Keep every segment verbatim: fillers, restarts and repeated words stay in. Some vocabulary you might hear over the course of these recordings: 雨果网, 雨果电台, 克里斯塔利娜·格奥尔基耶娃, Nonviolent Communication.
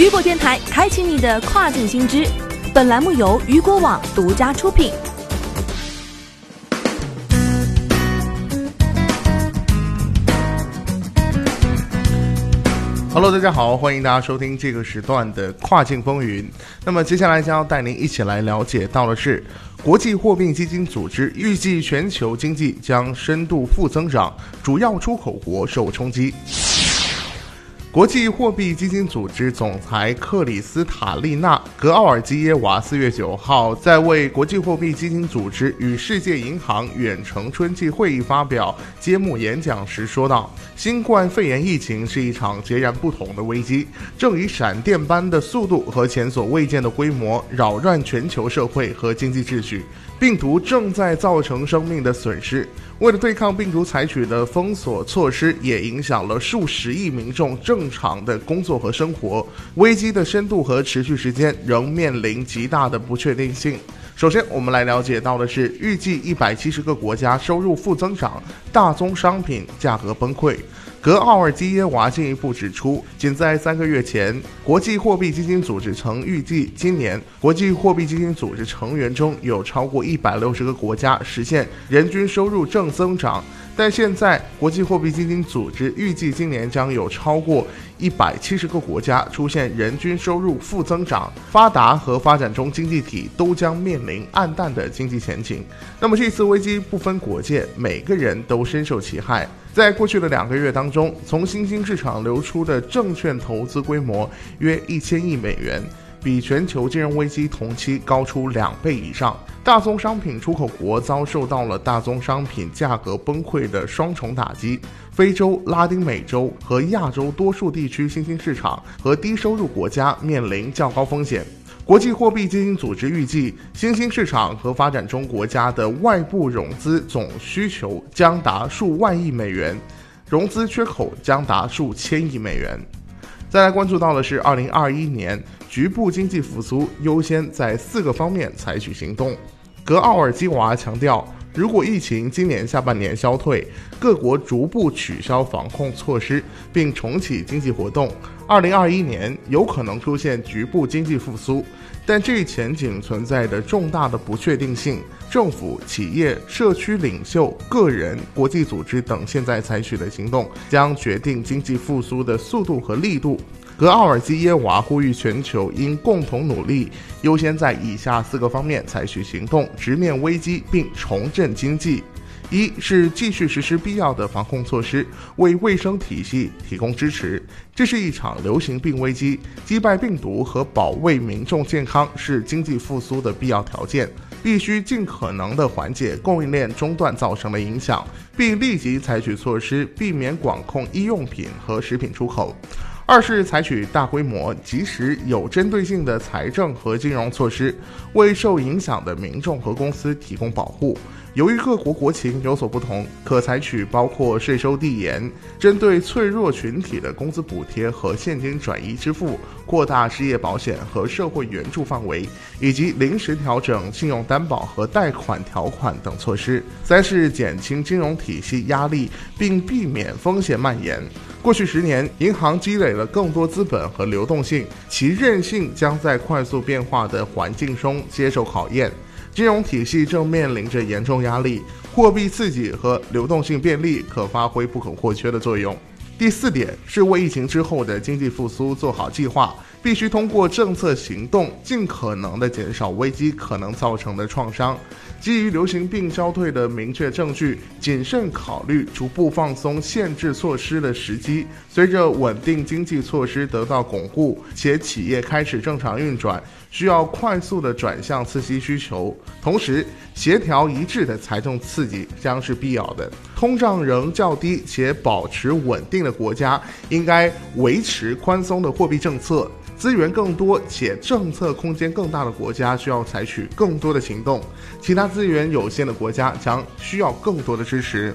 雨果电台，开启你的跨境新知。本栏目由雨果网独家出品。Hello， 大家好，欢迎大家收听这个时段的跨境风云。那么接下来将要带您一起来了解到的是，国际货币基金组织预计全球经济将深度负增长，主要出口国受冲击。国际货币基金组织总裁克里斯塔利娜·格奥尔基耶娃四月九号在为国际货币基金组织与世界银行远程春季会议发表揭幕演讲时说道：“新冠肺炎疫情是一场截然不同的危机，正以闪电般的速度和前所未见的规模扰乱全球社会和经济秩序。病毒正在造成生命的损失。为了对抗病毒采取的封锁措施，也影响了数十亿民众正。”正常的工作和生活，危机的深度和持续时间仍面临极大的不确定性。首先，我们来了解到的是，预计一百七十个国家收入负增长，大宗商品价格崩溃。格奥尔基耶娃进一步指出，仅在三个月前，国际货币基金组织曾预计，今年国际货币基金组织成员中有超过一百六十个国家实现人均收入正增长，但现在国际货币基金组织预计今年将有超过一百七十个国家出现人均收入负增长，发达和发展中经济体都将面临暗淡的经济前景。那么这次危机不分国界，每个人都深受其害。在过去的两个月当中，从新兴市场流出的证券投资规模约一千亿美元，比全球金融危机同期高出两倍以上。大宗商品出口国遭受到了大宗商品价格崩溃的双重打击，非洲、拉丁美洲和亚洲多数地区新兴市场和低收入国家面临较高风险。国际货币基金组织预计，新兴市场和发展中国家的外部融资总需求将达数万亿美元，融资缺口将达数千亿美元。再来关注到的是，二零二一年局部经济复苏优先在四个方面采取行动。格奥尔基娃强调，如果疫情今年下半年消退，各国逐步取消防控措施并重启经济活动，二零二一年有可能出现局部经济复苏，但这一前景存在着重大的不确定性。政府、企业、社区领袖、个人、国际组织等现在采取的行动将决定经济复苏的速度和力度。格奥尔基耶娃呼吁全球应共同努力，优先在以下四个方面采取行动，直面危机并重振经济。一是继续实施必要的防控措施，为卫生体系提供支持。这是一场流行病危机，击败病毒和保卫民众健康是经济复苏的必要条件，必须尽可能地缓解供应链中断造成的影响，并立即采取措施避免管控医用品和食品出口。二是采取大规模、及时、有针对性的财政和金融措施，为受影响的民众和公司提供保护。由于各国国情有所不同，可采取包括税收递延、针对脆弱群体的工资补贴和现金转移支付、扩大失业保险和社会援助范围，以及临时调整信用担保和贷款条款等措施。三是减轻金融体系压力，并避免风险蔓延。过去十年，银行积累了更多资本和流动性，其韧性将在快速变化的环境中接受考验。金融体系正面临着严重压力，货币刺激和流动性便利可发挥不可或缺的作用。第四点是为疫情之后的经济复苏做好计划，必须通过政策行动尽可能地减少危机可能造成的创伤。基于流行病消退的明确证据，谨慎考虑逐步放松限制措施的时机。随着稳定经济措施得到巩固，且企业开始正常运转，需要快速地转向刺激需求，同时协调一致的财政刺激将是必要的。通胀仍较低且保持稳定的国家应该维持宽松的货币政策，资源更多且政策空间更大的国家需要采取更多的行动，其他资源有限的国家将需要更多的支持。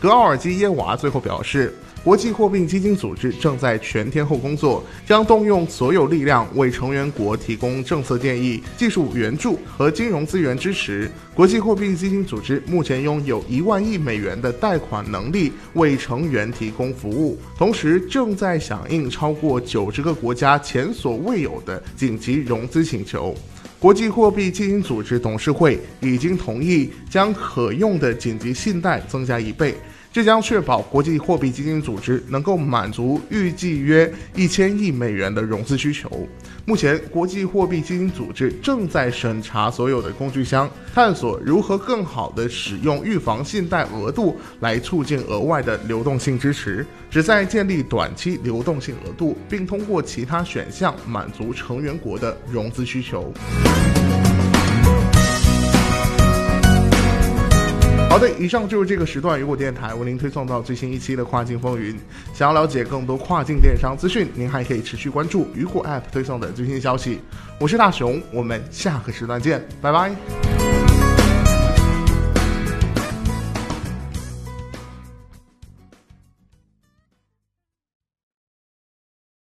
格奥尔基耶娃最后表示，国际货币基金组织正在全天候工作，将动用所有力量为成员国提供政策建议、技术援助和金融资源支持。国际货币基金组织目前拥有一万亿美元的贷款能力，为成员提供服务，同时正在响应超过九十个国家前所未有的紧急融资请求。国际货币基金组织董事会已经同意将可用的紧急信贷增加一倍。这将确保国际货币基金组织能够满足预计约一千亿美元的融资需求。目前，国际货币基金组织正在审查所有的工具箱，探索如何更好地使用预防信贷额度来促进额外的流动性支持，旨在建立短期流动性额度，并通过其他选项满足成员国的融资需求。好的，以上就是这个时段雨果电台为您推送到最新一期的跨境风云。想要了解更多跨境电商资讯，您还可以持续关注雨果 A P P 推送的最新消息。我是大熊，我们下个时段见，拜拜。